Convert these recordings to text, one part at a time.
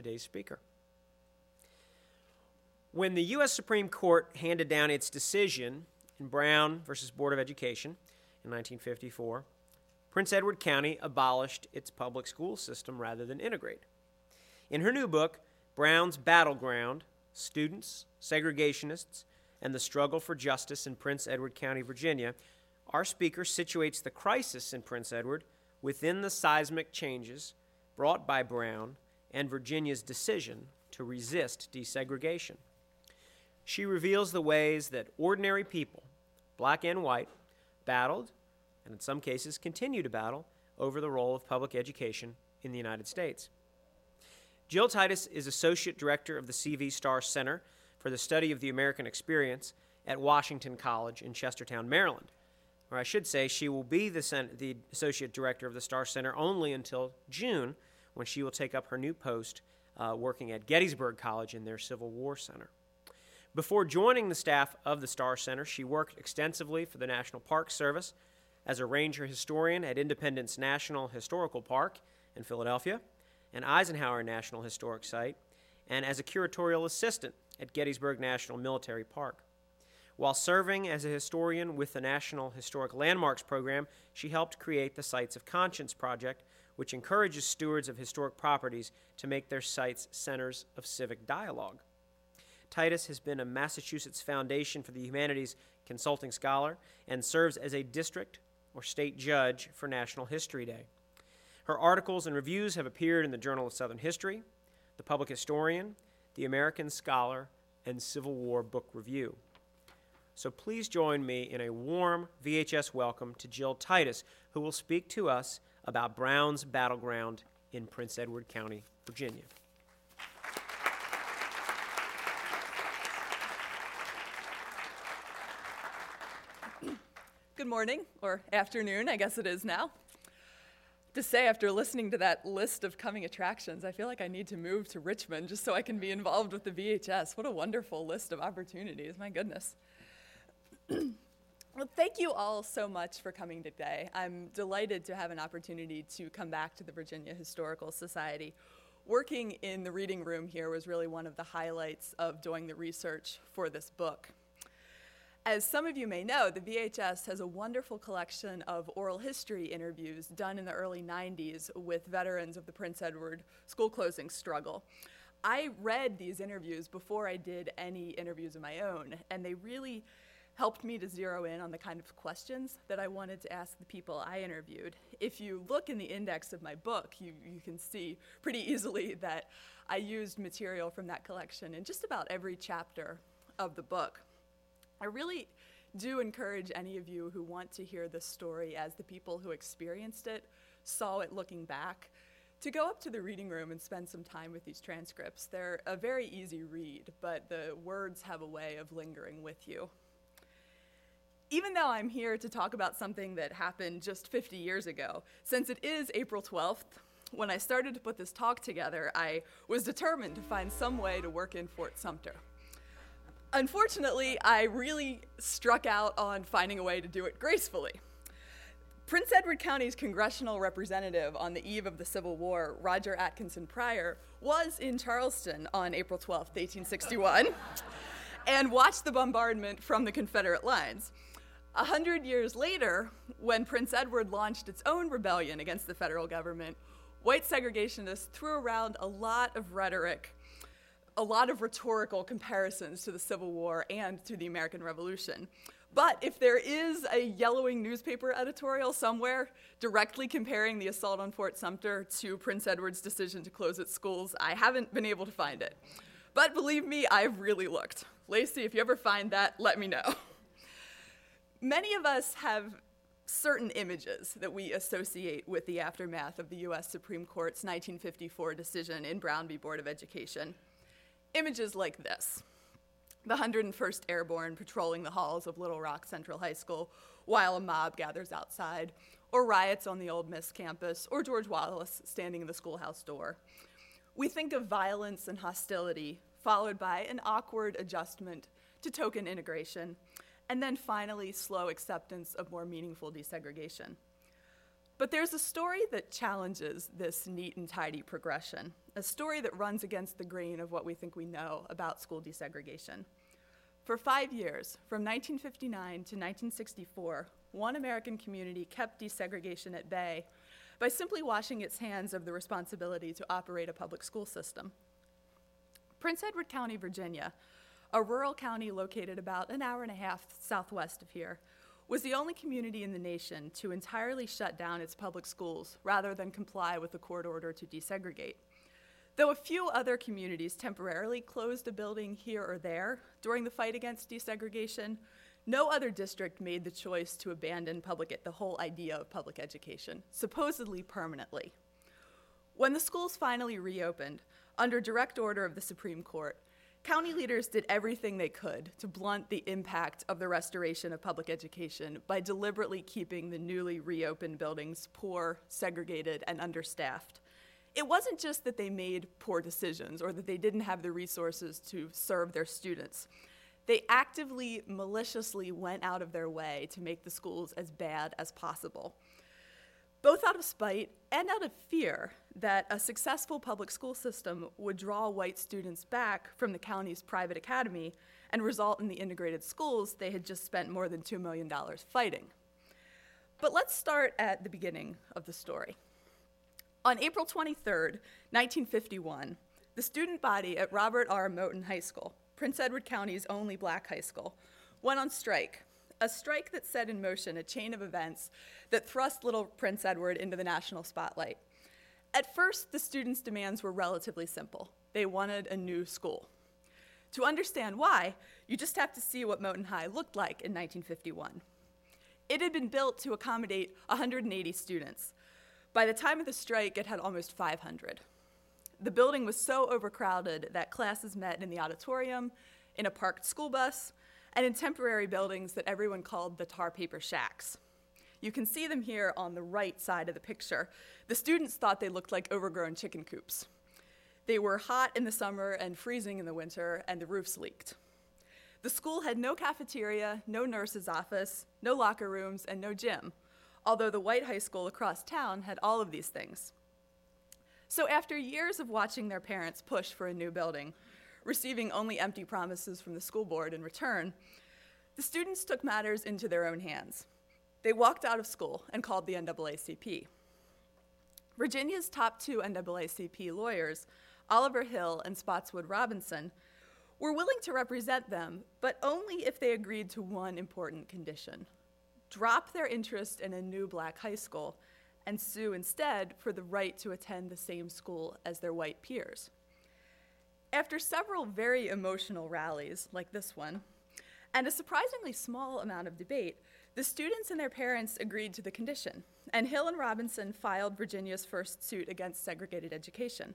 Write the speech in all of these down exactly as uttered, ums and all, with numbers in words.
today's speaker. When the U S Supreme Court handed down its decision in Brown v. Board of Education in nineteen fifty-four, Prince Edward County abolished its public school system rather than integrate. In her new book, Brown's Battleground, Students, Segregationists, and the Struggle for Justice in Prince Edward County, Virginia, our speaker situates the crisis in Prince Edward within the seismic changes brought by Brown and Virginia's decision to resist desegregation. She reveals the ways that ordinary people, black and white, battled, and in some cases continue to battle, over the role of public education in the United States. Jill Titus is Associate Director of the C V Star Center for the Study of the American Experience at Washington College in Chestertown, Maryland, or I should say she will be the, Sen- the Associate Director of the Star Center only until June, when she will take up her new post uh, working at Gettysburg College in their Civil War Center. Before joining the staff of the Star Center, she worked extensively for the National Park Service as a ranger historian at Independence National Historical Park in Philadelphia and Eisenhower National Historic Site, and as a curatorial assistant at Gettysburg National Military Park. While serving as a historian with the National Historic Landmarks Program, she helped create the Sites of Conscience Project, which encourages stewards of historic properties to make their sites centers of civic dialogue. Titus has been a Massachusetts Foundation for the Humanities consulting scholar and serves as a district or state judge for National History Day. Her articles and reviews have appeared in the Journal of Southern History, The Public Historian, The American Scholar, and Civil War Book Review. So please join me in a warm V H S welcome to Jill Titus, who will speak to us about Brown's Battleground in Prince Edward County, Virginia. Good morning, or afternoon, I guess it is now. To say, after listening to that list of coming attractions, I feel like I need to move to Richmond just so I can be involved with the V H S. What a wonderful list of opportunities, my goodness. Well, thank you all so much for coming today. I'm delighted to have an opportunity to come back to the Virginia Historical Society. Working in the reading room here was really one of the highlights of doing the research for this book. As some of you may know, the V H S has a wonderful collection of oral history interviews done in the early nineties with veterans of the Prince Edward school closing struggle. I read these interviews before I did any interviews of my own, and they really helped me to zero in on the kind of questions that I wanted to ask the people I interviewed. If you look in the index of my book, you, you can see pretty easily that I used material from that collection in just about every chapter of the book. I really do encourage any of you who want to hear this story as the people who experienced it, saw it looking back, to go up to the reading room and spend some time with these transcripts. They're a very easy read, but the words have a way of lingering with you. Even though I'm here to talk about something that happened just fifty years ago, since it is April twelfth, when I started to put this talk together, I was determined to find some way to work in Fort Sumter. Unfortunately, I really struck out on finding a way to do it gracefully. Prince Edward County's congressional representative on the eve of the Civil War, Roger Atkinson Pryor, was in Charleston on April twelfth, eighteen sixty-one, and watched the bombardment from the Confederate lines. A hundred years later, when Prince Edward launched its own rebellion against the federal government, white segregationists threw around a lot of rhetoric, a lot of rhetorical comparisons to the Civil War and to the American Revolution. But if there is a yellowing newspaper editorial somewhere directly comparing the assault on Fort Sumter to Prince Edward's decision to close its schools, I haven't been able to find it. But believe me, I've really looked. Lacey, if you ever find that, let me know. Many of us have certain images that we associate with the aftermath of the U S Supreme Court's nineteen fifty-four decision in Brown v. Board of Education. Images like this, the one hundred first Airborne patrolling the halls of Little Rock Central High School while a mob gathers outside, or riots on the Old Miss campus, or George Wallace standing in the schoolhouse door. We think of violence and hostility, followed by an awkward adjustment to token integration, and then finally slow acceptance of more meaningful desegregation. But there's a story that challenges this neat and tidy progression, a story that runs against the grain of what we think we know about school desegregation. For five years, from nineteen fifty-nine to nineteen sixty-four, one American community kept desegregation at bay by simply washing its hands of the responsibility to operate a public school system. Prince Edward County, Virginia, a rural county located about an hour and a half southwest of here, was the only community in the nation to entirely shut down its public schools rather than comply with a court order to desegregate. Though a few other communities temporarily closed a building here or there during the fight against desegregation, no other district made the choice to abandon public ed- the whole idea of public education, supposedly permanently. When the schools finally reopened, under direct order of the Supreme Court, county leaders did everything they could to blunt the impact of the restoration of public education by deliberately keeping the newly reopened buildings poor, segregated, and understaffed. It wasn't just that they made poor decisions or that they didn't have the resources to serve their students. They actively, maliciously went out of their way to make the schools as bad as possible, both out of spite and out of fear that a successful public school system would draw white students back from the county's private academy and result in the integrated schools they had just spent more than two million dollars fighting. But let's start at the beginning of the story. On April twenty-third, nineteen fifty-one, the student body at Robert R. Moton High School, Prince Edward County's only black high school, went on strike. A strike that set in motion a chain of events that thrust little Prince Edward into the national spotlight. At first, the students' demands were relatively simple. They wanted a new school. To understand why, you just have to see what Moton High looked like in nineteen fifty-one. It had been built to accommodate one hundred eighty students. By the time of the strike, it had almost five hundred. The building was so overcrowded that classes met in the auditorium, in a parked school bus, and in temporary buildings that everyone called the tar paper shacks. You can see them here on the right side of the picture. The students thought they looked like overgrown chicken coops. They were hot in the summer and freezing in the winter, and the roofs leaked. The school had no cafeteria, no nurse's office, no locker rooms, and no gym, although the white high school across town had all of these things. So after years of watching their parents push for a new building, receiving only empty promises from the school board in return, the students took matters into their own hands. They walked out of school and called the N double A C P. Virginia's top two N double A C P lawyers, Oliver Hill and Spotswood Robinson, were willing to represent them, but only if they agreed to one important condition: drop their interest in a new black high school and sue instead for the right to attend the same school as their white peers. After several very emotional rallies, like this one, and a surprisingly small amount of debate, the students and their parents agreed to the condition, and Hill and Robinson filed Virginia's first suit against segregated education.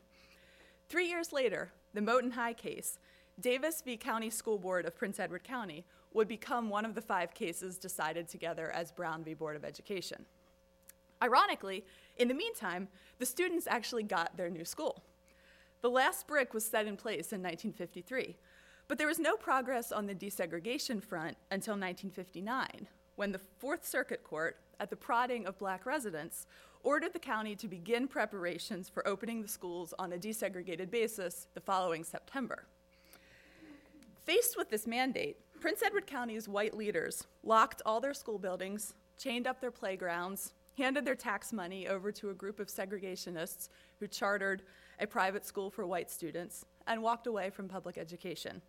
Three years later, the Moton High case, Davis v. County School Board of Prince Edward County, would become one of the five cases decided together as Brown v. Board of Education. Ironically, in the meantime, the students actually got their new school. The last brick was set in place in nineteen fifty-three, but there was no progress on the desegregation front until nineteen fifty-nine, when the Fourth Circuit Court, at the prodding of black residents, ordered the county to begin preparations for opening the schools on a desegregated basis the following September. Faced with this mandate, Prince Edward County's white leaders locked all their school buildings, chained up their playgrounds, handed their tax money over to a group of segregationists who chartered a private school for white students, and walked away from public education.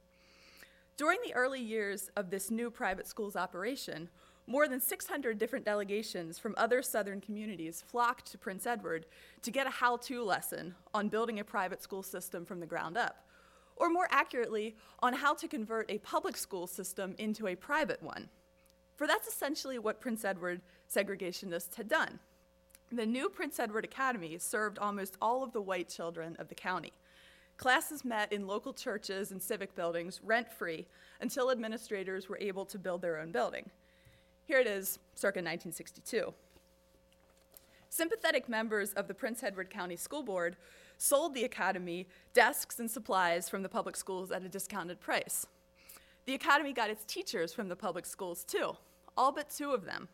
During the early years of this new private school's operation, more than six hundred different delegations from other southern communities flocked to Prince Edward to get a how-to lesson on building a private school system from the ground up, or more accurately, on how to convert a public school system into a private one. For that's essentially what Prince Edward segregationists had done. The new Prince Edward Academy served almost all of the white children of the county. Classes met in local churches and civic buildings, rent-free, until administrators were able to build their own building. Here it is, circa nineteen sixty-two. Sympathetic members of the Prince Edward County School Board sold the academy desks and supplies from the public schools at a discounted price. The academy got its teachers from the public schools too, all but two of them.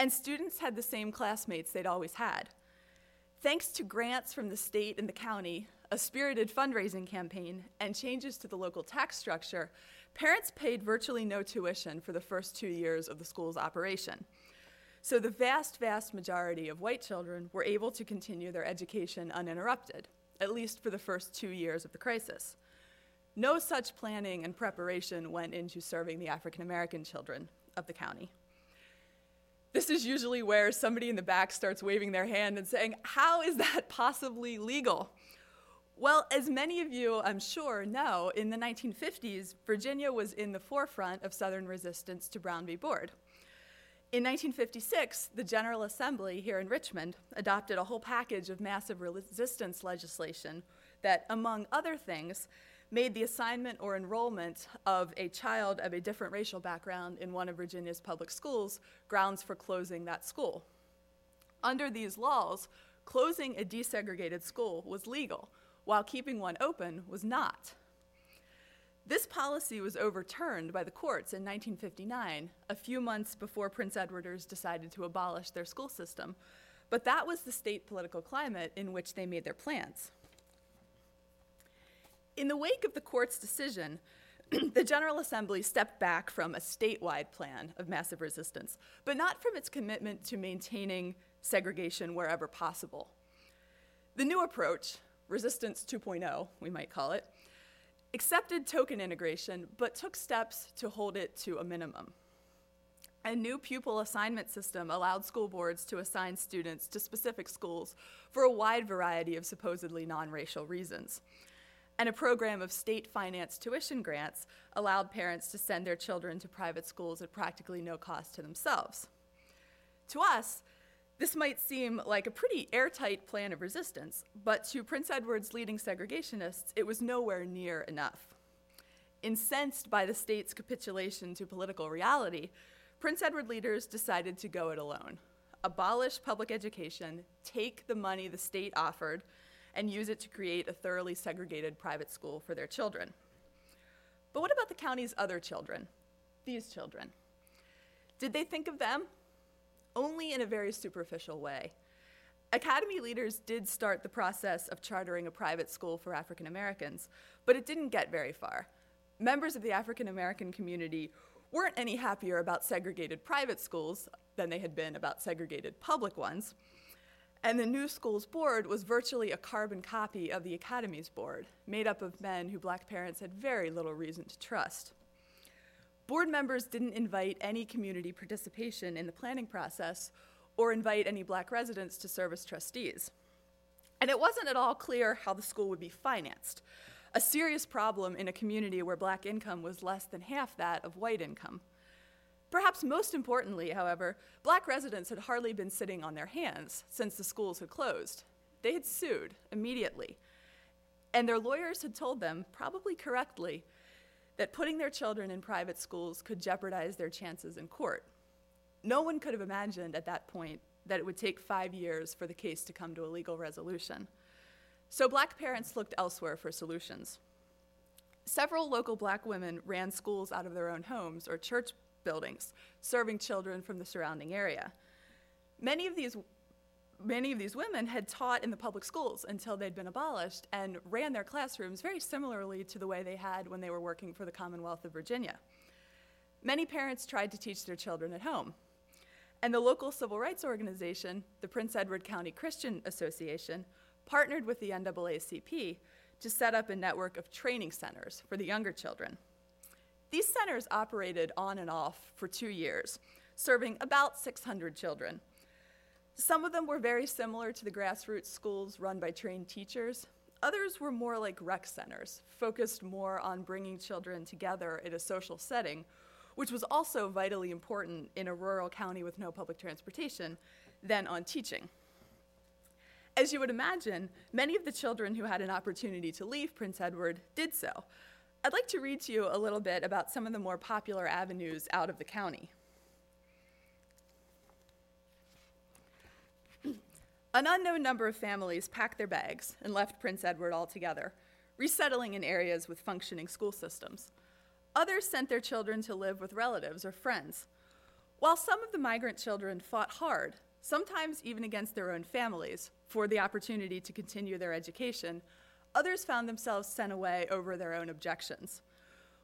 and students had the same classmates they'd always had. Thanks to grants from the state and the county, a spirited fundraising campaign, and changes to the local tax structure, parents paid virtually no tuition for the first two years of the school's operation. So the vast, vast majority of white children were able to continue their education uninterrupted, at least for the first two years of the crisis. No such planning and preparation went into serving the African-American children of the county. This is usually where somebody in the back starts waving their hand and saying, "How is that possibly legal?" Well, as many of you, I'm sure, know, in the nineteen fifties, Virginia was in the forefront of Southern resistance to Brown v. Board. In nineteen fifty-six, the General Assembly here in Richmond adopted a whole package of massive resistance legislation that, among other things, made the assignment or enrollment of a child of a different racial background in one of Virginia's public schools grounds for closing that school. Under these laws, closing a desegregated school was legal, while keeping one open was not. This policy was overturned by the courts in nineteen fifty-nine, a few months before Prince Edwarders decided to abolish their school system, but that was the state political climate in which they made their plans. In the wake of the court's decision, the General Assembly stepped back from a statewide plan of massive resistance, but not from its commitment to maintaining segregation wherever possible. The new approach, Resistance two point oh, we might call it, accepted token integration, but took steps to hold it to a minimum. A new pupil assignment system allowed school boards to assign students to specific schools for a wide variety of supposedly non-racial reasons. And a program of state-financed tuition grants allowed parents to send their children to private schools at practically no cost to themselves. To us, this might seem like a pretty airtight plan of resistance, but to Prince Edward's leading segregationists, it was nowhere near enough. Incensed by the state's capitulation to political reality, Prince Edward leaders decided to go it alone, abolish public education, take the money the state offered, and use it to create a thoroughly segregated private school for their children. But what about the county's other children, these children? Did they think of them? Only in a very superficial way. Academy leaders did start the process of chartering a private school for African Americans, but it didn't get very far. Members of the African American community weren't any happier about segregated private schools than they had been about segregated public ones, and the new school's board was virtually a carbon copy of the Academy's board, made up of men who black parents had very little reason to trust. Board members didn't invite any community participation in the planning process or invite any black residents to serve as trustees. And it wasn't at all clear how the school would be financed, a serious problem in a community where black income was less than half that of white income. Perhaps most importantly, however, black residents had hardly been sitting on their hands since the schools had closed. They had sued immediately, and their lawyers had told them, probably correctly, that putting their children in private schools could jeopardize their chances in court. No one could have imagined at that point that it would take five years for the case to come to a legal resolution. So black parents looked elsewhere for solutions. Several local black women ran schools out of their own homes or church buildings, serving children from the surrounding area. Many of these Many of these women had taught in the public schools until they'd been abolished and ran their classrooms very similarly to the way they had when they were working for the Commonwealth of Virginia. Many parents tried to teach their children at home. And the local civil rights organization, the Prince Edward County Christian Association, partnered with the N double A C P to set up a network of training centers for the younger children. These centers operated on and off for two years, serving about six hundred children. Some of them were very similar to the grassroots schools run by trained teachers. Others were more like rec centers, focused more on bringing children together in a social setting, which was also vitally important in a rural county with no public transportation, than on teaching. As you would imagine, many of the children who had an opportunity to leave Prince Edward did so. I'd like to read to you a little bit about some of the more popular avenues out of the county. An unknown number of families packed their bags and left Prince Edward altogether, resettling in areas with functioning school systems. Others sent their children to live with relatives or friends. While some of the migrant children fought hard, sometimes even against their own families, for the opportunity to continue their education, others found themselves sent away over their own objections.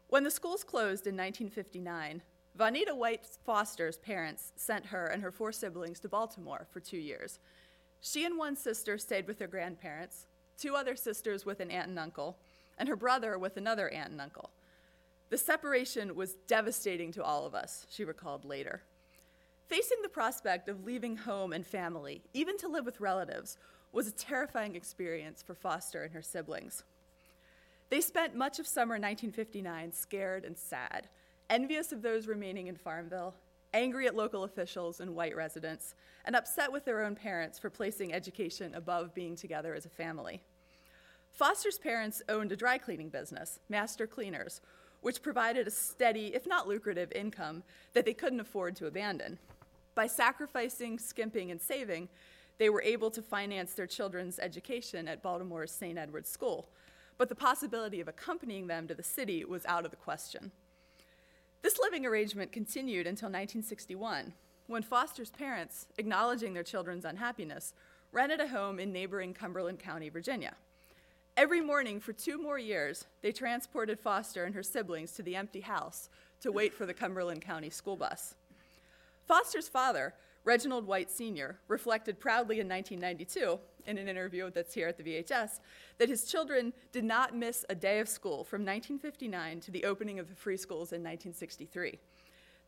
When the schools closed in nineteen fifty-nine, Vanita White Foster's parents sent her and her four siblings to Baltimore for two years. She and one sister stayed with their grandparents, two other sisters with an aunt and uncle, and her brother with another aunt and uncle. The separation was devastating to all of us, she recalled later. Facing the prospect of leaving home and family, even to live with relatives, was a terrifying experience for Foster and her siblings. They spent much of summer nineteen fifty-nine scared and sad, envious of those remaining in Farmville, angry at local officials and white residents, and upset with their own parents for placing education above being together as a family. Foster's parents owned a dry cleaning business, Master Cleaners, which provided a steady, if not lucrative, income that they couldn't afford to abandon. By sacrificing, skimping, and saving, they were able to finance their children's education at Baltimore's Saint Edward's School, but the possibility of accompanying them to the city was out of the question. This living arrangement continued until nineteen sixty-one, when Foster's parents, acknowledging their children's unhappiness, rented a home in neighboring Cumberland County, Virginia. Every morning for two more years, they transported Foster and her siblings to the empty house to wait for the Cumberland County school bus. Foster's father, Reginald White Senior, reflected proudly in nineteen ninety-two, in an interview that's here at the V H S, that his children did not miss a day of school from nineteen fifty-nine to the opening of the free schools in nineteen sixty-three.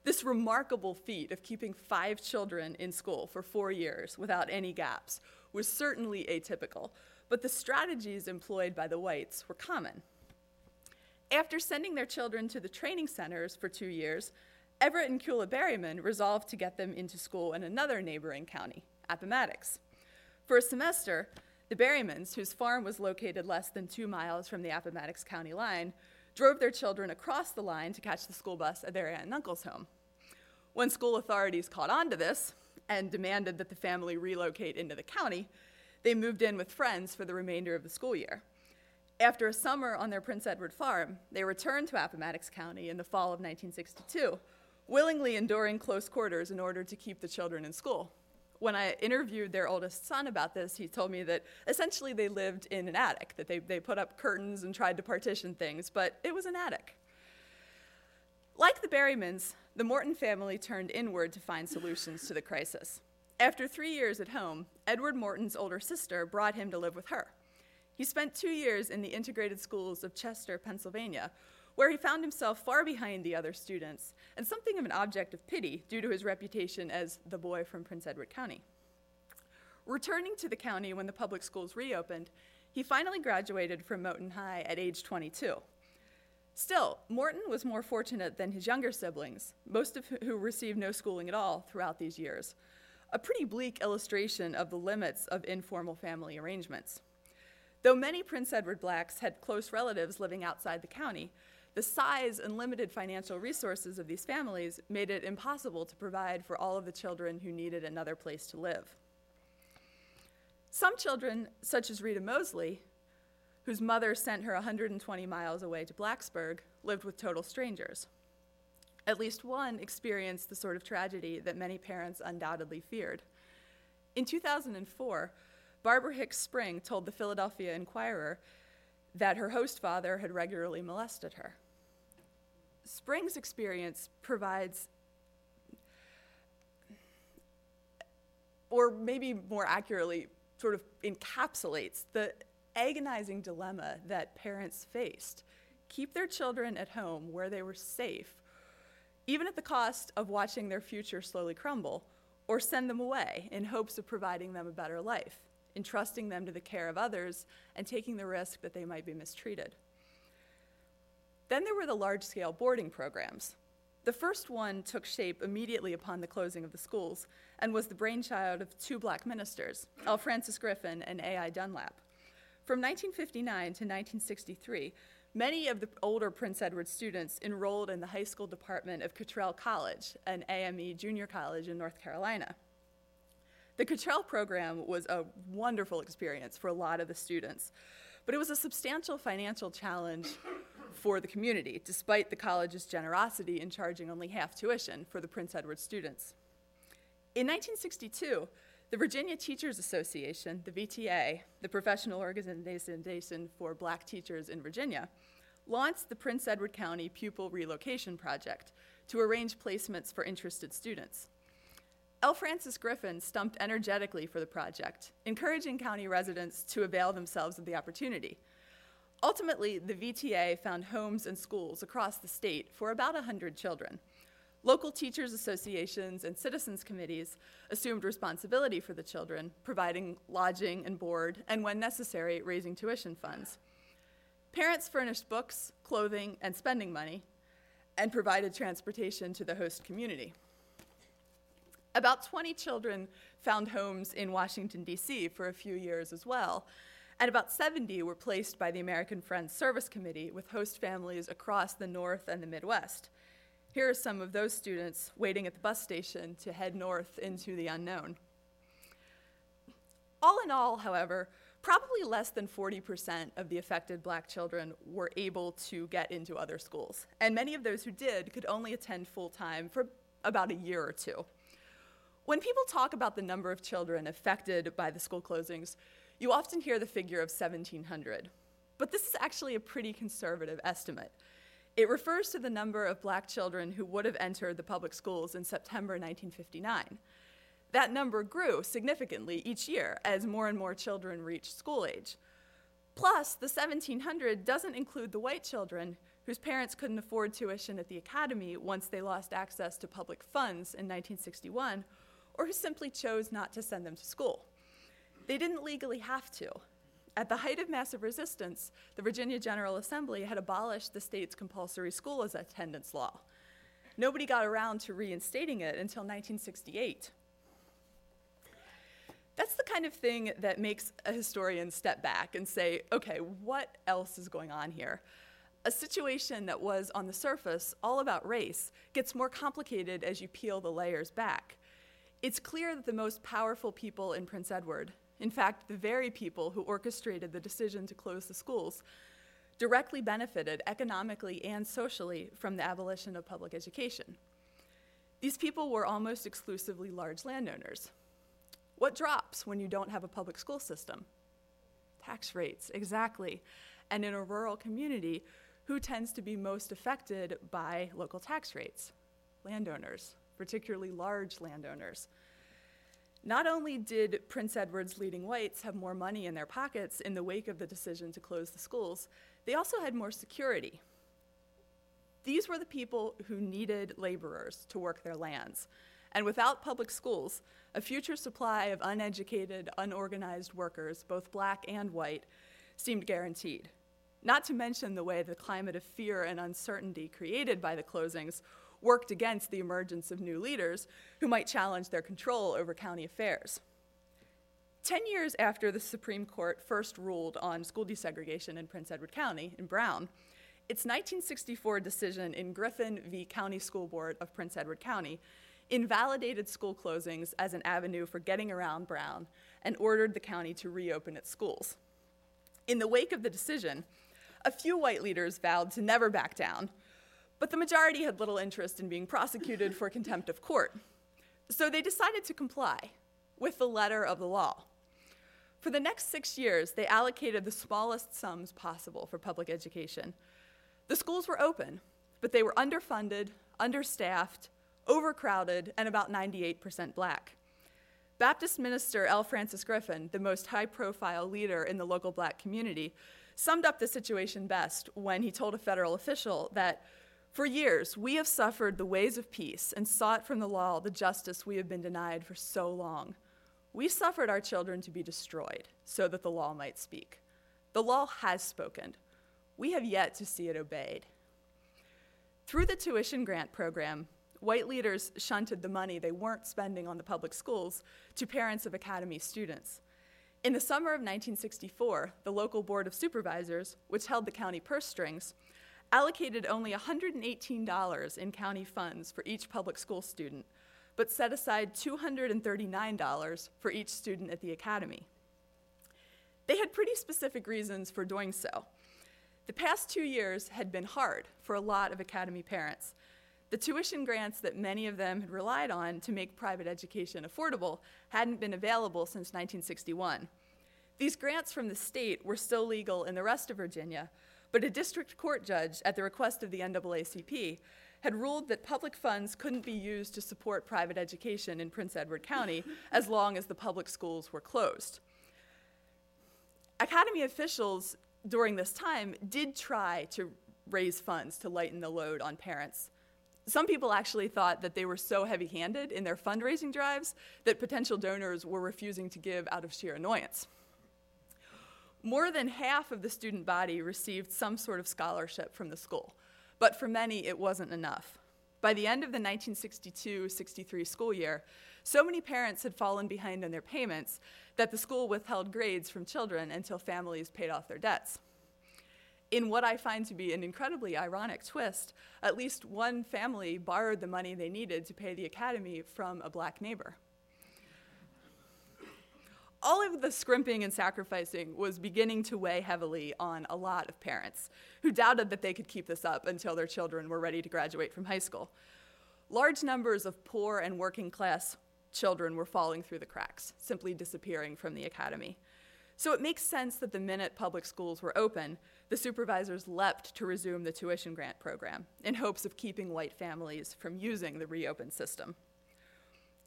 This remarkable feat of keeping five children in school for four years without any gaps was certainly atypical, but the strategies employed by the Whites were common. After sending their children to the training centers for two years, Everett and Cula Berryman resolved to get them into school in another neighboring county, Appomattox. For a semester, the Berrymans, whose farm was located less than two miles from the Appomattox County line, drove their children across the line to catch the school bus at their aunt and uncle's home. When school authorities caught on to this and demanded that the family relocate into the county, they moved in with friends for the remainder of the school year. After a summer on their Prince Edward farm, they returned to Appomattox County in the fall of nineteen sixty-two, willingly enduring close quarters in order to keep the children in school. When I interviewed their oldest son about this, he told me that essentially they lived in an attic, that they, they put up curtains and tried to partition things, but it was an attic. Like the Berrymans, the Morton family turned inward to find solutions to the crisis. After three years at home, Edward Morton's older sister brought him to live with her. He spent two years in the integrated schools of Chester, Pennsylvania, where he found himself far behind the other students and something of an object of pity due to his reputation as the boy from Prince Edward County. Returning to the county when the public schools reopened, he finally graduated from Moton High at age twenty-two. Still, Morton was more fortunate than his younger siblings, most of who received no schooling at all throughout these years, a pretty bleak illustration of the limits of informal family arrangements. Though many Prince Edward Blacks had close relatives living outside the county, the size and limited financial resources of these families made it impossible to provide for all of the children who needed another place to live. Some children, such as Rita Mosley, whose mother sent her one hundred twenty miles away to Blacksburg, lived with total strangers. At least one experienced the sort of tragedy that many parents undoubtedly feared. In two thousand four, Barbara Hicks Spring told the Philadelphia Inquirer that her host father had regularly molested her. Spring's experience provides, or maybe more accurately, sort of encapsulates the agonizing dilemma that parents faced. Keep their children at home where they were safe, even at the cost of watching their future slowly crumble, or send them away in hopes of providing them a better life, entrusting them to the care of others, and taking the risk that they might be mistreated. Then there were the large-scale boarding programs. The first one took shape immediately upon the closing of the schools and was the brainchild of two Black ministers, L. Francis Griffin and A I Dunlap. From nineteen fifty-nine to nineteen sixty-three, many of the older Prince Edward students enrolled in the high school department of Cottrell College, an A M E junior college in North Carolina. The Cottrell program was a wonderful experience for a lot of the students, but it was a substantial financial challenge for the community, despite the college's generosity in charging only half tuition for the Prince Edward students. In nineteen sixty-two, the Virginia Teachers Association, the V T A, the professional organization for black teachers in Virginia, launched the Prince Edward County Pupil Relocation Project to arrange placements for interested students. L. Francis Griffin stumped energetically for the project, encouraging county residents to avail themselves of the opportunity. Ultimately, the V T A found homes and schools across the state for about one hundred children. Local teachers' associations and citizens' committees assumed responsibility for the children, providing lodging and board, and when necessary, raising tuition funds. Parents furnished books, clothing, and spending money, and provided transportation to the host community. About twenty children found homes in Washington, D C for a few years as well, and about seventy were placed by the American Friends Service Committee with host families across the North and the Midwest. Here are some of those students waiting at the bus station to head north into the unknown. All in all, however, probably less than forty percent of the affected black children were able to get into other schools, and many of those who did could only attend full-time for about a year or two. When people talk about the number of children affected by the school closings, you often hear the figure of seventeen hundred, but this is actually a pretty conservative estimate. It refers to the number of black children who would have entered the public schools in September nineteen fifty-nine. That number grew significantly each year as more and more children reached school age. Plus, the seventeen hundred doesn't include the white children whose parents couldn't afford tuition at the academy once they lost access to public funds in nineteen sixty-one, or who simply chose not to send them to school. They didn't legally have to. At the height of massive resistance, the Virginia General Assembly had abolished the state's compulsory school attendance law. Nobody got around to reinstating it until nineteen sixty-eight. That's the kind of thing that makes a historian step back and say, okay, what else is going on here? A situation that was, on the surface, all about race gets more complicated as you peel the layers back. It's clear that the most powerful people in Prince Edward, in fact, the very people who orchestrated the decision to close the schools, directly benefited economically and socially from the abolition of public education. These people were almost exclusively large landowners. What drops when you don't have a public school system? Tax rates, exactly. And in a rural community, who tends to be most affected by local tax rates? Landowners, particularly large landowners. Not only did Prince Edward's leading whites have more money in their pockets in the wake of the decision to close the schools, they also had more security. These were the people who needed laborers to work their lands. And without public schools, a future supply of uneducated, unorganized workers, both black and white, seemed guaranteed. Not to mention the way the climate of fear and uncertainty created by the closings worked against the emergence of new leaders who might challenge their control over county affairs. Ten years after the Supreme Court first ruled on school desegregation in Prince Edward County, in Brown, its nineteen sixty-four decision in Griffin v. County School Board of Prince Edward County invalidated school closings as an avenue for getting around Brown and ordered the county to reopen its schools. In the wake of the decision, a few white leaders vowed to never back down, but the majority had little interest in being prosecuted for contempt of court. So they decided to comply with the letter of the law. For the next six years, they allocated the smallest sums possible for public education. The schools were open, but they were underfunded, understaffed, overcrowded, and about ninety-eight percent black. Baptist minister L. Francis Griffin, the most high-profile leader in the local black community, summed up the situation best when he told a federal official that, "For years, we have suffered the ways of peace and sought from the law the justice we have been denied for so long. We suffered our children to be destroyed so that the law might speak. The law has spoken. We have yet to see it obeyed." Through the tuition grant program, white leaders shunted the money they weren't spending on the public schools to parents of academy students. In the summer of nineteen sixty-four, the local board of supervisors, which held the county purse strings, allocated only one hundred eighteen dollars in county funds for each public school student, but set aside two hundred thirty-nine dollars for each student at the academy. They had pretty specific reasons for doing so. The past two years had been hard for a lot of Academy parents. The tuition grants that many of them had relied on to make private education affordable hadn't been available since nineteen sixty-one. These grants from the state were still legal in the rest of Virginia, but a district court judge, at the request of the N double A C P, had ruled that public funds couldn't be used to support private education in Prince Edward County as long as the public schools were closed. Academy officials during this time did try to raise funds to lighten the load on parents. Some people actually thought that they were so heavy-handed in their fundraising drives that potential donors were refusing to give out of sheer annoyance. More than half of the student body received some sort of scholarship from the school, but for many, it wasn't enough. By the end of the nineteen sixty-two sixty-three school year, so many parents had fallen behind on their payments that the school withheld grades from children until families paid off their debts. In what I find to be an incredibly ironic twist, at least one family borrowed the money they needed to pay the academy from a black neighbor. All of the scrimping and sacrificing was beginning to weigh heavily on a lot of parents who doubted that they could keep this up until their children were ready to graduate from high school. Large numbers of poor and working class children were falling through the cracks, simply disappearing from the academy. So it makes sense that the minute public schools were open, the supervisors leapt to resume the tuition grant program in hopes of keeping white families from using the reopened system.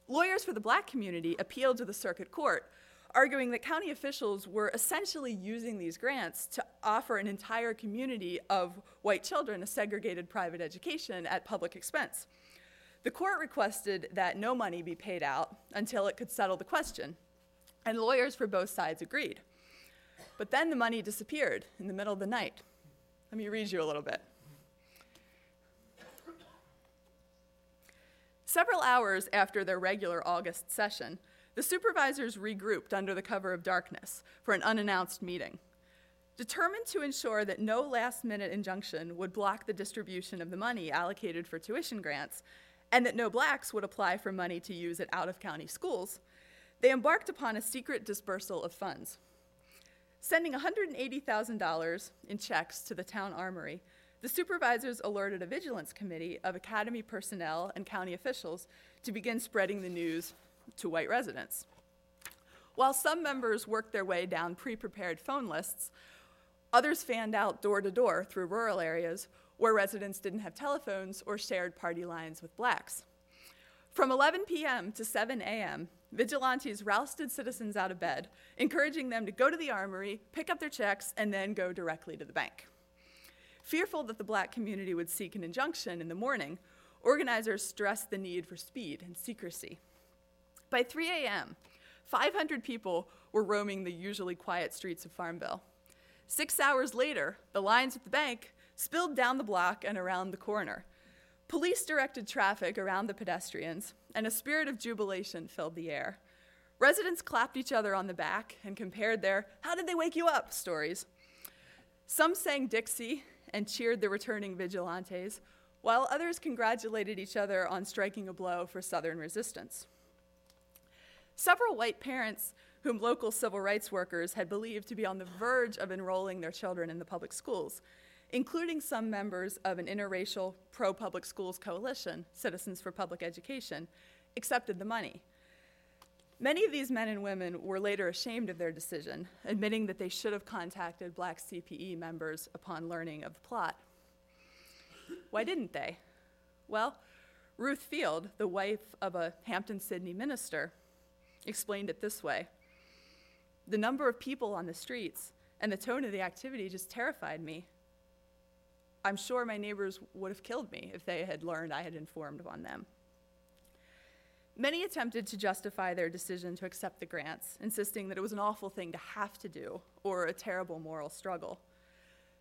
Lawyers for the black community appealed to the circuit court, arguing that county officials were essentially using these grants to offer an entire community of white children a segregated private education at public expense. The court requested that no money be paid out until it could settle the question, and lawyers for both sides agreed. But then the money disappeared in the middle of the night. Let me read you a little bit. Several hours after their regular August session, the supervisors regrouped under the cover of darkness for an unannounced meeting. Determined to ensure that no last-minute injunction would block the distribution of the money allocated for tuition grants, and that no blacks would apply for money to use at out-of-county schools, they embarked upon a secret dispersal of funds, sending one hundred eighty thousand dollars in checks to the town armory. The supervisors alerted a vigilance committee of academy personnel and county officials to begin spreading the news to white residents. While some members worked their way down pre-prepared phone lists, others fanned out door to door through rural areas where residents didn't have telephones or shared party lines with blacks. From eleven p.m. to seven a.m., vigilantes rousted citizens out of bed, encouraging them to go to the armory, pick up their checks, and then go directly to the bank. Fearful that the black community would seek an injunction in the morning, organizers stressed the need for speed and secrecy. By three a.m., five hundred people were roaming the usually quiet streets of Farmville. Six hours later, the lines at the bank spilled down the block and around the corner. Police directed traffic around the pedestrians, and a spirit of jubilation filled the air. Residents clapped each other on the back and compared their "How did they wake you up?" stories. Some sang Dixie and cheered the returning vigilantes, while others congratulated each other on striking a blow for Southern resistance. Several white parents whom local civil rights workers had believed to be on the verge of enrolling their children in the public schools, including some members of an interracial pro-public schools coalition, Citizens for Public Education, accepted the money. Many of these men and women were later ashamed of their decision, admitting that they should have contacted black C P E members upon learning of the plot. Why didn't they? Well, Ruth Field, the wife of a Hampton-Sydney minister, explained it this way: "The number of people on the streets and the tone of the activity just terrified me. I'm sure my neighbors would have killed me if they had learned I had informed on them." Many attempted to justify their decision to accept the grants, insisting that it was an awful thing to have to do or a terrible moral struggle.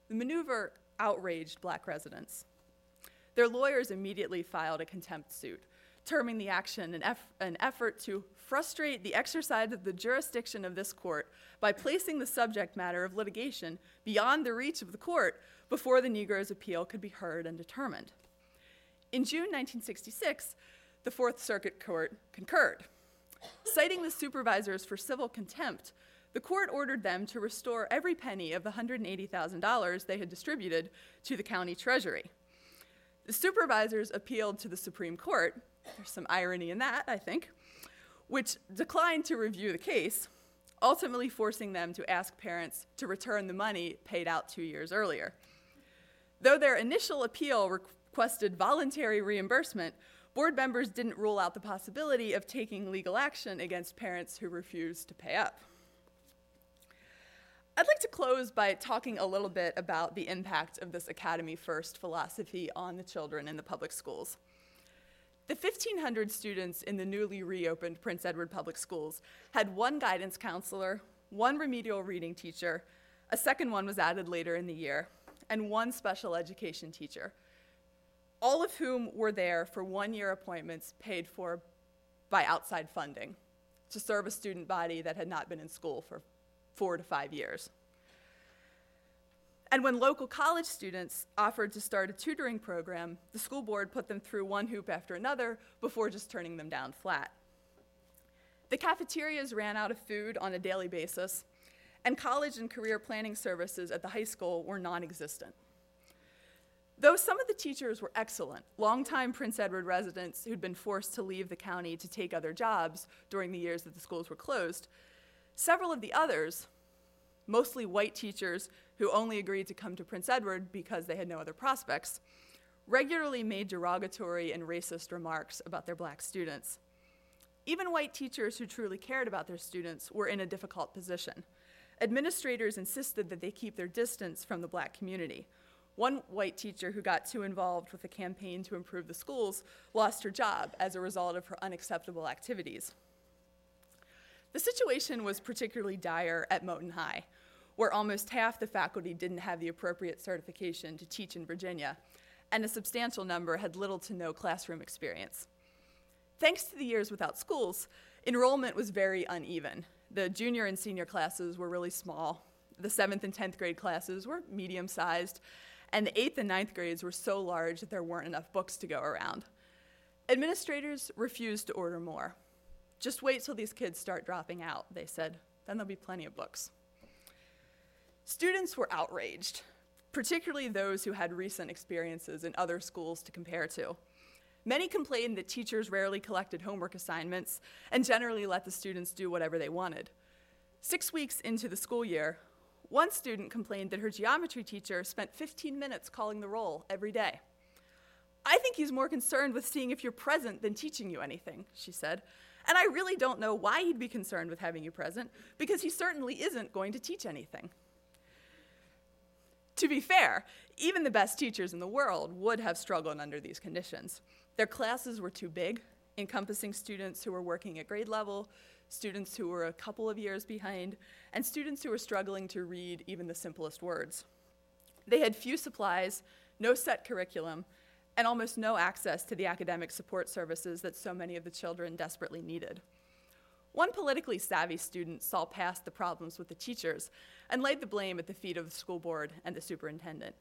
The maneuver outraged black residents. Their lawyers immediately filed a contempt suit, terming the action an, eff- an effort to frustrate the exercise of the jurisdiction of this court by placing the subject matter of litigation beyond the reach of the court before the Negro's appeal could be heard and determined. In June nineteen sixty-six, the Fourth Circuit Court concurred. Citing the supervisors for civil contempt, the court ordered them to restore every penny of the one hundred eighty thousand dollars they had distributed to the county treasury. The supervisors appealed to the Supreme Court, there's some irony in that, I think, which declined to review the case, ultimately forcing them to ask parents to return the money paid out two years earlier. Though their initial appeal requested voluntary reimbursement, board members didn't rule out the possibility of taking legal action against parents who refused to pay up. I'd like to close by talking a little bit about the impact of this Academy First philosophy on the children in the public schools. The fifteen hundred students in the newly reopened Prince Edward Public Schools had one guidance counselor, one remedial reading teacher, a second one was added later in the year, and one special education teacher, all of whom were there for one-year appointments paid for by outside funding to serve a student body that had not been in school for four to five years. And when local college students offered to start a tutoring program, the school board put them through one hoop after another before just turning them down flat. The cafeterias ran out of food on a daily basis, and college and career planning services at the high school were non-existent. Though some of the teachers were excellent, longtime Prince Edward residents who'd been forced to leave the county to take other jobs during the years that the schools were closed, several of the others, mostly white teachers who only agreed to come to Prince Edward because they had no other prospects, regularly made derogatory and racist remarks about their black students. Even white teachers who truly cared about their students were in a difficult position. Administrators insisted that they keep their distance from the black community. One white teacher who got too involved with the campaign to improve the schools lost her job as a result of her unacceptable activities. The situation was particularly dire at Moton High, where almost half the faculty didn't have the appropriate certification to teach in Virginia, and a substantial number had little to no classroom experience. Thanks to the years without schools, enrollment was very uneven. The junior and senior classes were really small, the seventh and tenth grade classes were medium-sized, and the eighth and ninth grades were so large that there weren't enough books to go around. Administrators refused to order more. Just wait till these kids start dropping out, they said. Then there'll be plenty of books. Students were outraged, particularly those who had recent experiences in other schools to compare to. Many complained that teachers rarely collected homework assignments and generally let the students do whatever they wanted. Six weeks into the school year, one student complained that her geometry teacher spent fifteen minutes calling the roll every day. "I think he's more concerned with seeing if you're present than teaching you anything," she said. "And I really don't know why he'd be concerned with having you present, because he certainly isn't going to teach anything." To be fair, even the best teachers in the world would have struggled under these conditions. Their classes were too big, encompassing students who were working at grade level, students who were a couple of years behind, and students who were struggling to read even the simplest words. They had few supplies, no set curriculum, and almost no access to the academic support services that so many of the children desperately needed. One politically savvy student saw past the problems with the teachers and laid the blame at the feet of the school board and the superintendent.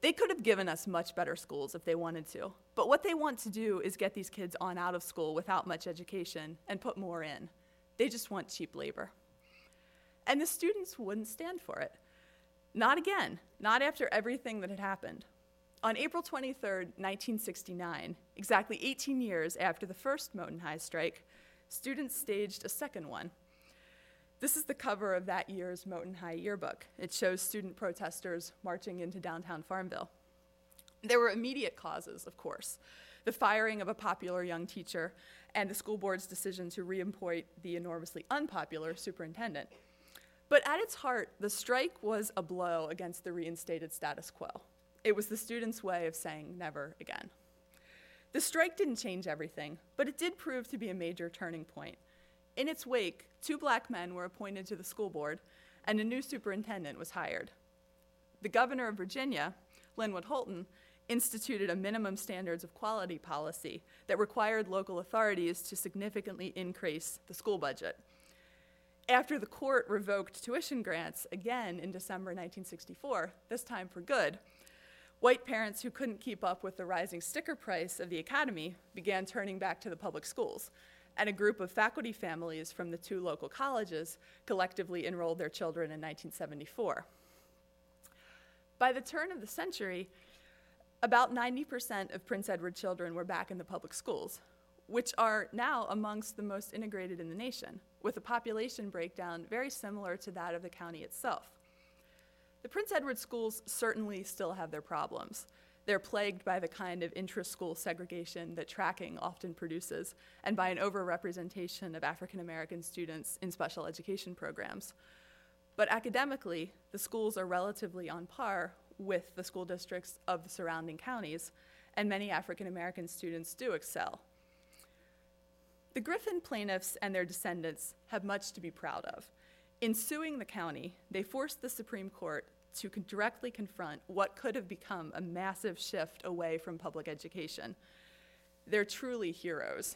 They could have given us much better schools if they wanted to, but what they want to do is get these kids on out of school without much education and put more in. They just want cheap labor. And the students wouldn't stand for it. Not again, not after everything that had happened. On April twenty-third, nineteen sixty-nine, exactly eighteen years after the first Moton High strike, students staged a second one. This is the cover of that year's Moton High yearbook. It shows student protesters marching into downtown Farmville. There were immediate causes, of course, the firing of a popular young teacher and the school board's decision to reappoint the enormously unpopular superintendent. But at its heart, the strike was a blow against the reinstated status quo. It was the students' way of saying never again. The strike didn't change everything, but it did prove to be a major turning point. In its wake, two black men were appointed to the school board, and a new superintendent was hired. The governor of Virginia, Linwood Holton, instituted a minimum standards of quality policy that required local authorities to significantly increase the school budget. After the court revoked tuition grants again in December nineteen sixty-four, this time for good, white parents who couldn't keep up with the rising sticker price of the academy began turning back to the public schools, and a group of faculty families from the two local colleges collectively enrolled their children in nineteen seventy-four. By the turn of the century, about ninety percent of Prince Edward children were back in the public schools, which are now amongst the most integrated in the nation, with a population breakdown very similar to that of the county itself. The Prince Edward schools certainly still have their problems. They're plagued by the kind of intra-school segregation that tracking often produces, and by an overrepresentation of African American students in special education programs. But academically, the schools are relatively on par with the school districts of the surrounding counties, and many African American students do excel. The Griffin plaintiffs and their descendants have much to be proud of. In suing the county, they forced the Supreme Court to directly confront what could have become a massive shift away from public education. They're truly heroes.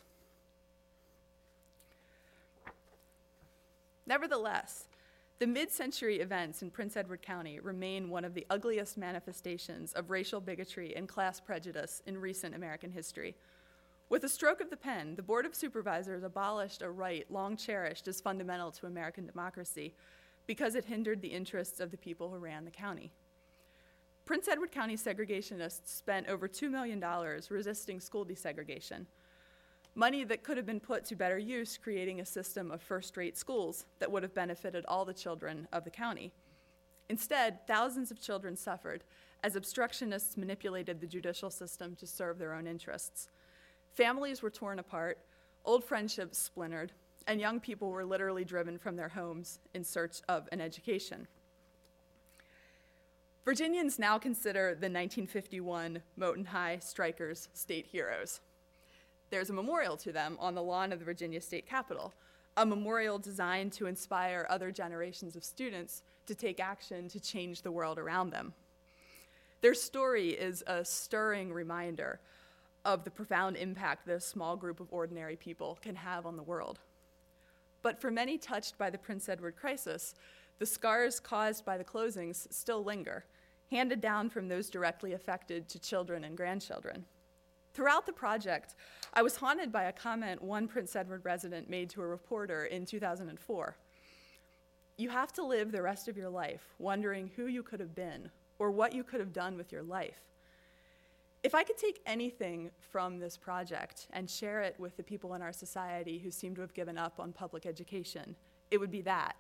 Nevertheless, the mid-century events in Prince Edward County remain one of the ugliest manifestations of racial bigotry and class prejudice in recent American history. With a stroke of the pen, the Board of Supervisors abolished a right long cherished as fundamental to American democracy, because it hindered the interests of the people who ran the county. Prince Edward County segregationists spent over two million dollars resisting school desegregation, money that could have been put to better use creating a system of first-rate schools that would have benefited all the children of the county. Instead, thousands of children suffered as obstructionists manipulated the judicial system to serve their own interests. Families were torn apart, old friendships splintered, and young people were literally driven from their homes in search of an education. Virginians now consider the nineteen fifty-one Moton High strikers state heroes. There's a memorial to them on the lawn of the Virginia State Capitol, a memorial designed to inspire other generations of students to take action to change the world around them. Their story is a stirring reminder of the profound impact that a small group of ordinary people can have on the world. But for many touched by the Prince Edward crisis, the scars caused by the closings still linger, handed down from those directly affected to children and grandchildren. Throughout the project, I was haunted by a comment one Prince Edward resident made to a reporter in two thousand four. "You have to live the rest of your life wondering who you could have been or what you could have done with your life." If I could take anything from this project and share it with the people in our society who seem to have given up on public education, it would be that.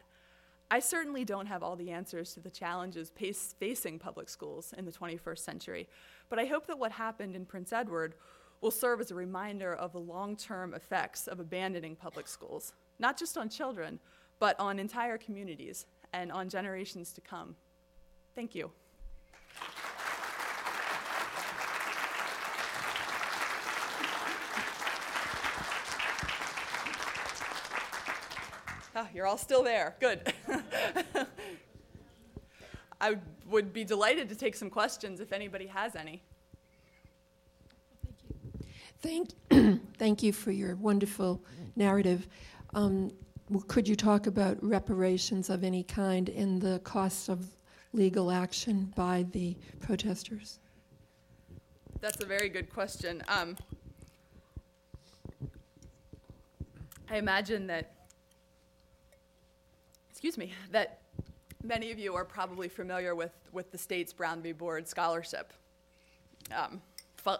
I certainly don't have all the answers to the challenges pace- facing public schools in the twenty-first century, but I hope that what happened in Prince Edward will serve as a reminder of the long-term effects of abandoning public schools, not just on children, but on entire communities and on generations to come. Thank you. Ah, you're all still there. Good. I would be delighted to take some questions if anybody has any. Thank you. Thank, thank you for your wonderful narrative. Um, could you talk about reparations of any kind and the costs of legal action by the protesters? That's a very good question. Um, I imagine that Excuse me, that many of you are probably familiar with, with the state's Brown v. Board scholarship. Um, fu-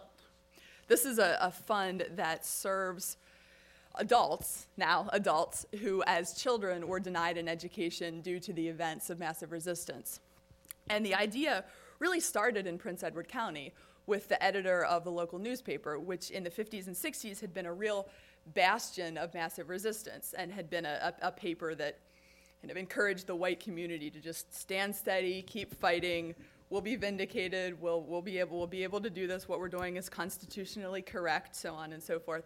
this is a, a fund that serves adults, now adults, who as children were denied an education due to the events of massive resistance. And the idea really started in Prince Edward County with the editor of the local newspaper, which in the fifties and sixties had been a real bastion of massive resistance and had been a, a, a paper that and have encouraged the white community to just stand steady, keep fighting, we'll be vindicated, we'll we'll be able we'll be able to do this, what we're doing is constitutionally correct, so on and so forth.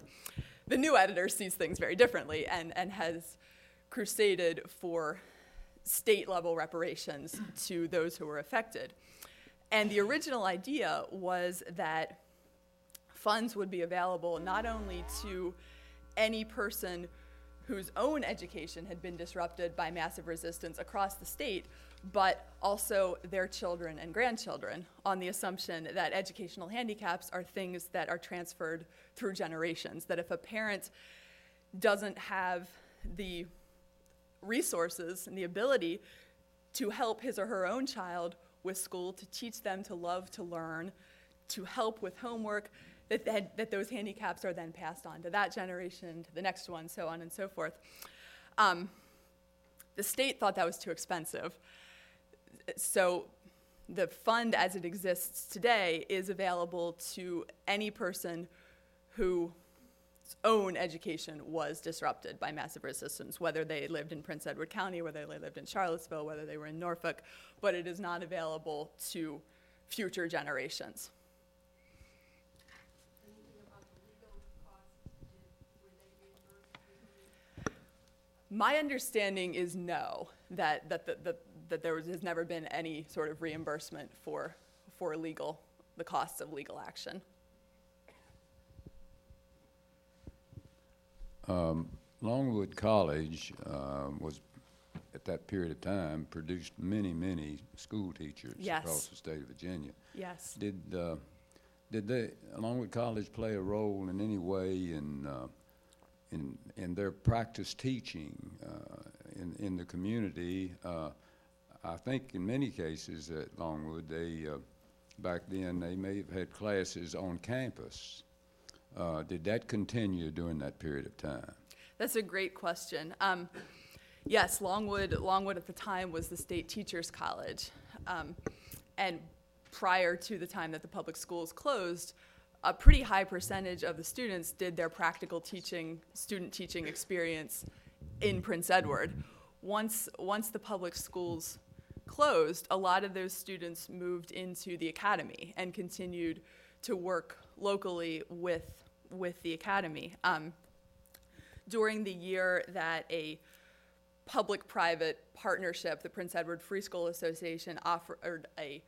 The new editor sees things very differently and, and has crusaded for state-level reparations to those who were affected. And the original idea was that funds would be available not only to any person whose own education had been disrupted by massive resistance across the state, but also their children and grandchildren, on the assumption that educational handicaps are things that are transferred through generations, that if a parent doesn't have the resources and the ability to help his or her own child with school, to teach them to love to learn, to help with homework, that, that, that those handicaps are then passed on to that generation, to the next one, so on and so forth. Um, the state thought that was too expensive. So the fund as it exists today is available to any person whose own education was disrupted by massive resistance, whether they lived in Prince Edward County, whether they lived in Charlottesville, whether they were in Norfolk, but it is not available to future generations. My understanding is no, that that the, the, that there was, has never been any sort of reimbursement for for legal the costs of legal action. Um, Longwood College uh, was, at that period of time, produced many many school teachers yes. across the state of Virginia. Yes. Did uh, did they Longwood College play a role in any way in? Uh, In, in their practice teaching uh, in, in the community? uh, I think in many cases at Longwood, they uh, back then they may have had classes on campus. Uh, did that continue during that period of time? That's a great question. Um, yes, Longwood, Longwood at the time was the state teachers' college, um, and prior to the time that the public schools closed, a pretty high percentage of the students did their practical teaching, student teaching experience in Prince Edward. Once, once the public schools closed, a lot of those students moved into the academy and continued to work locally with, with the academy. Um, during the year that a public-private partnership, the Prince Edward Free School Association, offered a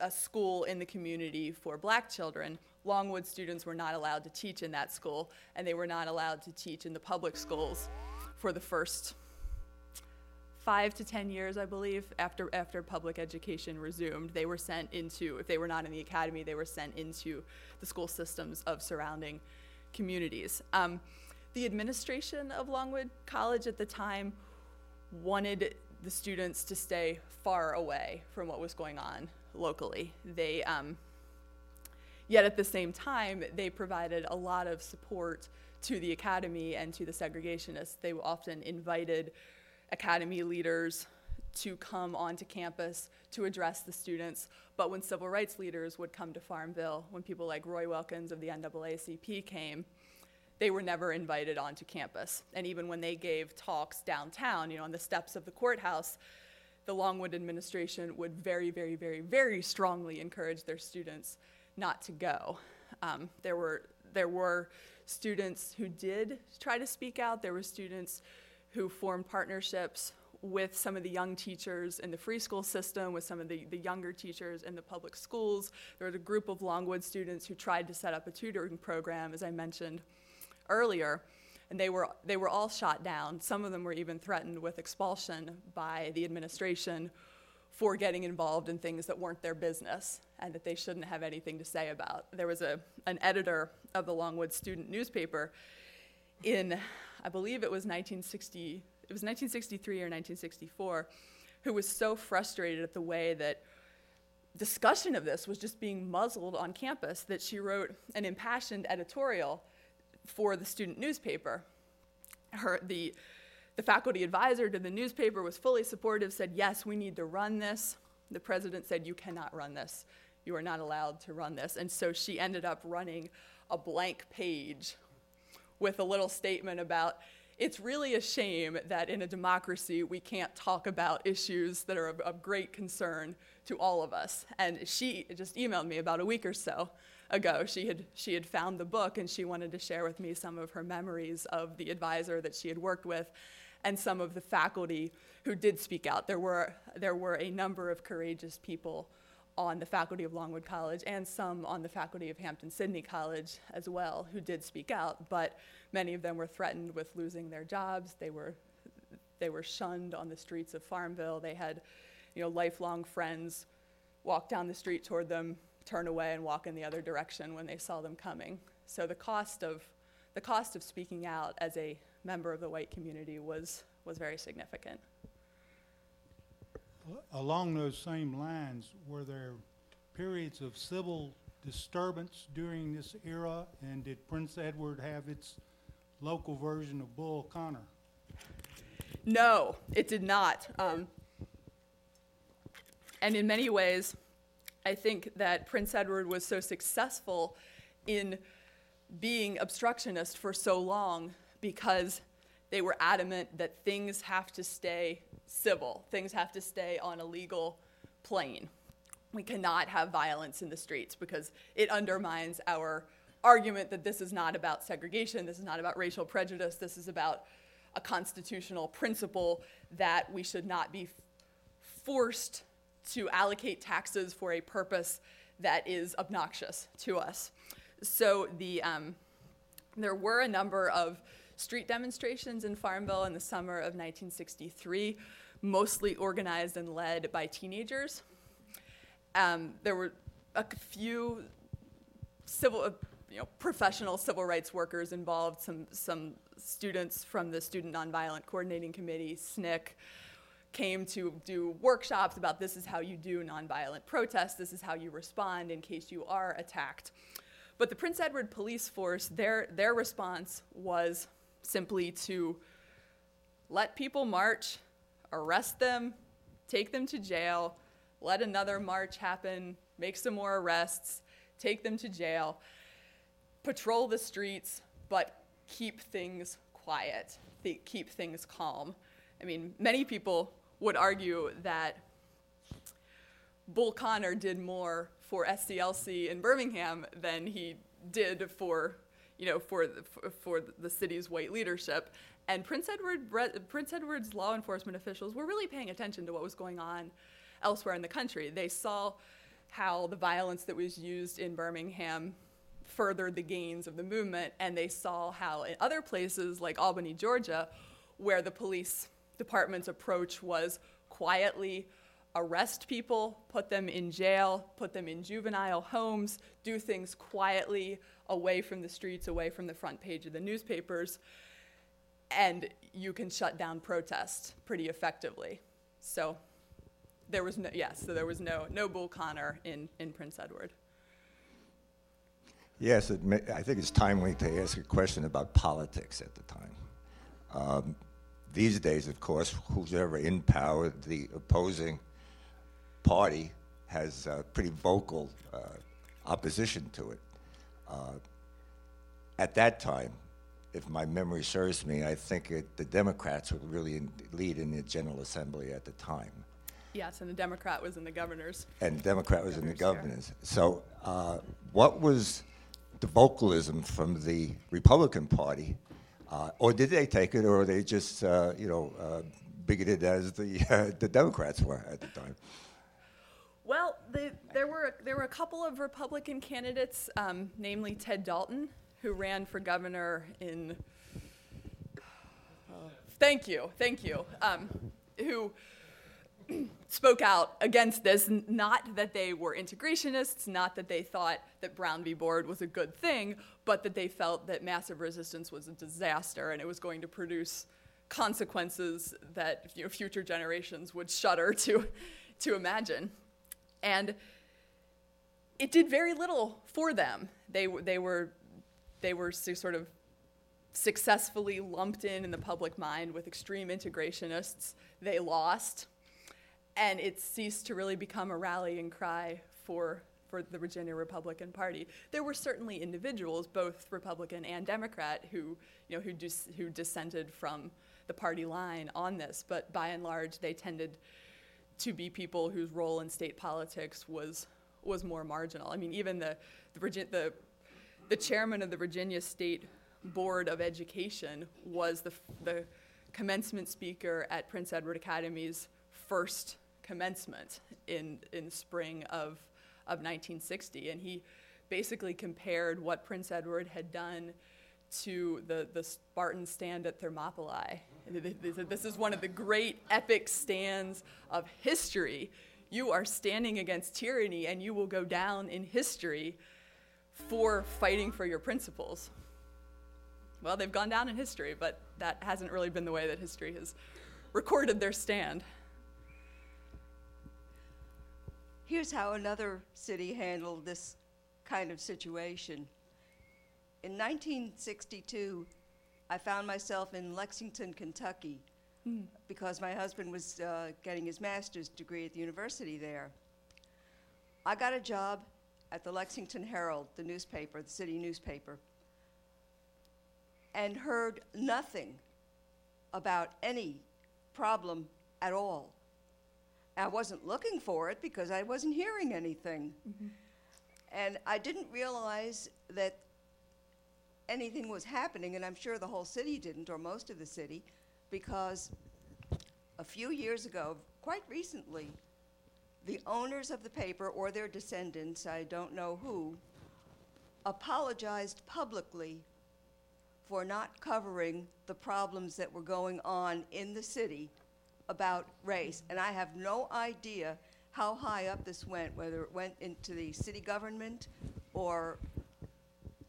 a school in the community for black children, Longwood students were not allowed to teach in that school, and they were not allowed to teach in the public schools for the first five to ten years, I believe, after after public education resumed. They were sent into, if they were not in the academy, they were sent into the school systems of surrounding communities. Um, the administration of Longwood College at the time wanted the students to stay far away from what was going on locally. They, um, yet at the same time, they provided a lot of support to the academy and to the segregationists. They often invited academy leaders to come onto campus to address the students, but when civil rights leaders would come to Farmville, when people like Roy Wilkins of the N double A C P came, they were never invited onto campus. And even when they gave talks downtown, you know, on the steps of the courthouse, the Longwood administration would very, very, very, very strongly encourage their students not to go. Um, there were there were students who did try to speak out. There were students who formed partnerships with some of the young teachers in the free school system, with some of the, the younger teachers in the public schools. There was a group of Longwood students who tried to set up a tutoring program, as I mentioned earlier, and they were they were all shot down. Some of them were even threatened with expulsion by the administration for getting involved in things that weren't their business and that they shouldn't have anything to say about. There was a an editor of the Longwood student newspaper in, I believe it was nineteen sixty, it was nineteen sixty-three or nineteen sixty-four, who was so frustrated at the way that discussion of this was just being muzzled on campus that she wrote an impassioned editorial for the student newspaper. Her, the, the faculty advisor to the newspaper was fully supportive, said, yes, we need to run this. The president said, you cannot run this. You are not allowed to run this. And so she ended up running a blank page with a little statement about, it's really a shame that in a democracy we can't talk about issues that are of, of great concern to all of us. And she just emailed me about a week or so ago. She had she had found the book, and she wanted to share with me some of her memories of the advisor that she had worked with and some of the faculty who did speak out. There were there were a number of courageous people on the faculty of Longwood College and some on the faculty of Hampton-Sydney College as well who did speak out, but many of them were threatened with losing their jobs. They were they were shunned on the streets of Farmville. They had, you know, lifelong friends walk down the street toward them, turn away and walk in the other direction when they saw them coming. So the cost of the cost of speaking out as a member of the white community was, was very significant. Along those same lines, were there periods of civil disturbance during this era, and did Prince Edward have its local version of Bull Connor? No, it did not. Um, and in many ways, I think that Prince Edward was so successful in being obstructionist for so long because they were adamant that things have to stay civil. Things have to stay on a legal plane. We cannot have violence in the streets because it undermines our argument that this is not about segregation, this is not about racial prejudice, this is about a constitutional principle that we should not be forced to allocate taxes for a purpose that is obnoxious to us. So the um, there were a number of street demonstrations in Farmville in the summer of nineteen sixty-three, mostly organized and led by teenagers. Um, there were a few civil, uh, you know, professional civil rights workers involved, some, some students from the Student Nonviolent Coordinating Committee, S N C C, came to do workshops about this is how you do nonviolent protests, this is how you respond in case you are attacked. But the Prince Edward police force, their, their response was simply to let people march, arrest them, take them to jail, let another march happen, make some more arrests, take them to jail, patrol the streets, but keep things quiet, th- keep things calm. I mean, many people would argue that Bull Connor did more for S C L C in Birmingham than he did for, you know, for the, for the city's white leadership. And Prince Edward, Prince Edward's law enforcement officials were really paying attention to what was going on elsewhere in the country. They saw how the violence that was used in Birmingham furthered the gains of the movement, and they saw how in other places like Albany, Georgia, where the police department's approach was quietly arrest people, put them in jail, put them in juvenile homes, do things quietly away from the streets, away from the front page of the newspapers, and you can shut down protest pretty effectively. So there was no, yes, so there was no no Bull Connor in, in Prince Edward. Yes, it may, I think it's timely to ask a question about politics at the time. Um, these days, of course, who's ever in power, the opposing party has uh, pretty vocal uh, opposition to it. Uh, at that time, if my memory serves me, I think it, the Democrats would really in, lead in the General Assembly at the time. Yes, and the Democrat was in the governor's. And the Democrat was in the governor's. So uh, what was the vocalism from the Republican Party? Uh, or did they take it, or were they just, uh, you know, uh, bigoted as the uh, the Democrats were at the time? Well, the, there were there were a couple of Republican candidates, um, namely Ted Dalton, who ran for governor in. Uh, thank you, thank you. Um, who spoke out against this? Not that they were integrationists, not that they thought that Brown v. Board was a good thing, but that they felt that massive resistance was a disaster and it was going to produce consequences that, you know, future generations would shudder to, to imagine. And it did very little for them. They they were they were sort of successfully lumped in in the public mind with extreme integrationists. They lost, and it ceased to really become a rallying cry for. for the Virginia Republican Party. There were certainly individuals, both Republican and Democrat, who, you know, who, dis- who dissented from the party line on this, but by and large, they tended to be people whose role in state politics was was more marginal. I mean, even the the, Virgi- the, the chairman of the Virginia State Board of Education was the the commencement speaker at Prince Edward Academy's first commencement in in spring of of nineteen sixty, and he basically compared what Prince Edward had done to the, the Spartan stand at Thermopylae. They said, this is one of the great epic stands of history. You are standing against tyranny, and you will go down in history for fighting for your principles. well, they've gone down in history, but that hasn't really been the way that history has recorded their stand. Here's how another city handled this kind of situation. In nineteen sixty-two, I found myself in Lexington, Kentucky, mm. because my husband was uh, getting his master's degree at the university there. I got a job at the Lexington Herald, the newspaper, the city newspaper, and heard nothing about any problem at all. I wasn't looking for it because I wasn't hearing anything. Mm-hmm. And I didn't realize that anything was happening, and I'm sure the whole city didn't, or most of the city, because a few years ago, quite recently, the owners of the paper or their descendants, I don't know who, apologized publicly for not covering the problems that were going on in the city about race. And I have no idea how high up this went, whether it went into the city government or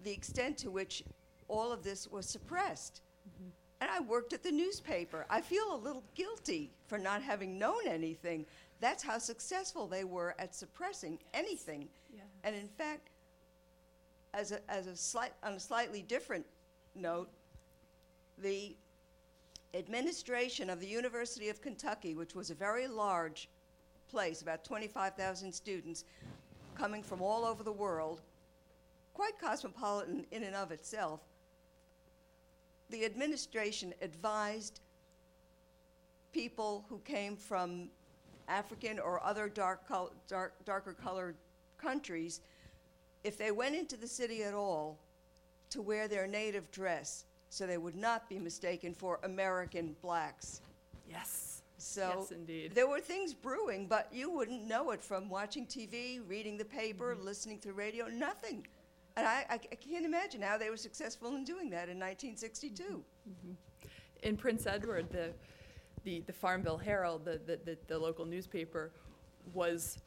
the extent to which all of this was suppressed. Mm-hmm. And I worked at the newspaper. I feel a little guilty for not having known anything. That's how successful they were at suppressing anything. Yeah. And in fact, as a, as a slight, on a slightly different note, the administration of the University of Kentucky, which was a very large place, about twenty-five thousand students coming from all over the world, quite cosmopolitan in and of itself, the administration advised people who came from African or other dark col- dark, darker colored countries, if they went into the city at all, to wear their native dress so they would not be mistaken for American blacks. Yes. So yes, indeed. There were things brewing, but you wouldn't know it from watching T V, reading the paper, mm-hmm. listening to radio, nothing. And I, I, I can't imagine how they were successful in doing that in nineteen sixty-two. Mm-hmm. In Prince Edward, the the, the Farmville Herald, the, the, the, the local newspaper, was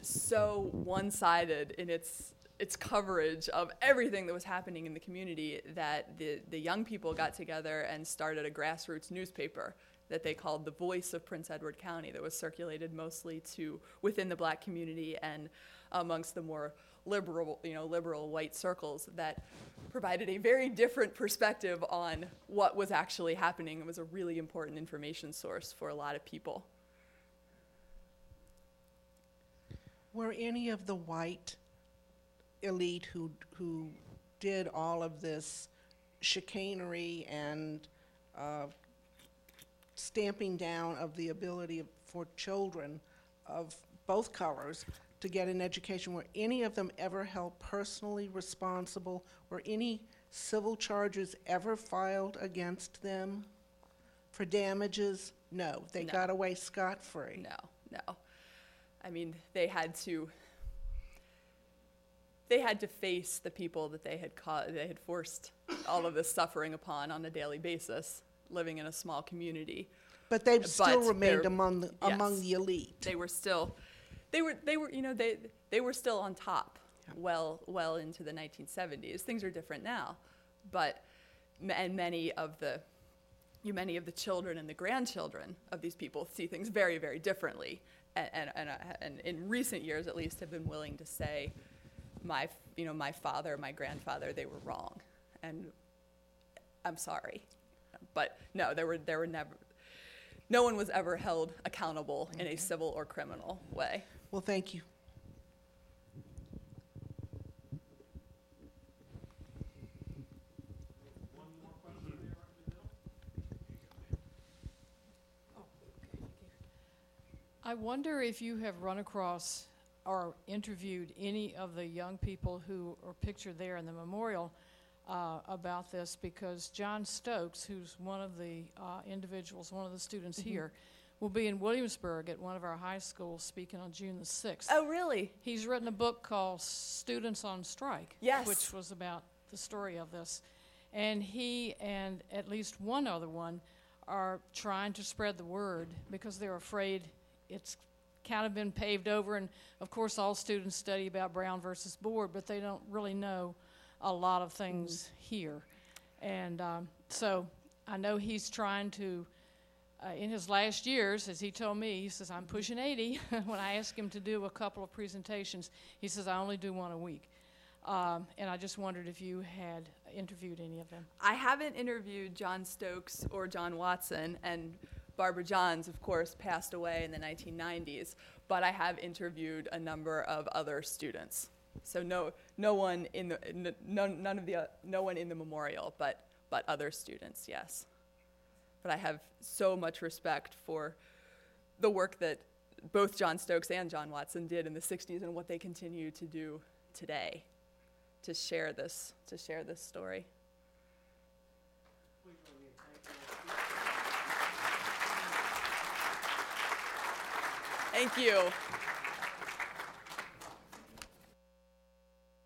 so one-sided in its its coverage of everything that was happening in the community that the, the young people got together and started a grassroots newspaper that they called The Voice of Prince Edward County, that was circulated mostly to within the black community and amongst the more liberal, you know, liberal white circles, that provided a very different perspective on what was actually happening. It was a really important information source for a lot of people. Were any of the white elite who who did all of this chicanery and uh, stamping down of the ability of, for children of both colors to get an education, were any of them ever held personally responsible? Were any civil charges ever filed against them for damages? No, they no. got away scot-free. No, no. I mean, they had to They had to face the people that they had co- they had forced all of this suffering upon on a daily basis, living in a small community. But they still remained among the, yes, among the elite. They were still, they were they were you know they they were still on top, yeah. well well into the nineteen seventies. Things are different now, but and many of the you many of the children and the grandchildren of these people see things very, very differently, and and and, uh, and in recent years at least have been willing to say, My, you know, my father, my grandfather, they were wrong, and I'm sorry, but no, there were, there were never, no one was ever held accountable okay. in a civil or criminal way. Well, thank you. One more question there, right? Oh, I wonder if you have run across or interviewed any of the young people who are pictured there in the memorial uh, about this, because John Stokes, who's one of the uh, individuals, one of the students mm-hmm. here, will be in Williamsburg at one of our high schools speaking on June the sixth. Oh, really? He's written a book called Students on Strike, yes. which was about the story of this. And he and at least one other one are trying to spread the word because they're afraid it's kind of been paved over, and of course all students study about Brown versus Board, but they don't really know a lot of things mm. here. And um, so I know he's trying to, uh, in his last years, as he told me, he says, I'm pushing eighty. When I ask him to do a couple of presentations, he says, I only do one a week. Um, and I just wondered if you had interviewed any of them. I haven't interviewed John Stokes or John Watson, and Barbara Johns, of course, passed away in the nineteen nineties, but I have interviewed a number of other students. So no, no one in the n- none, none of the uh, no one in the memorial, but but other students, yes. But I have so much respect for the work that both John Stokes and John Watson did in the sixties and what they continue to do today. To share this, to share this story. Thank you.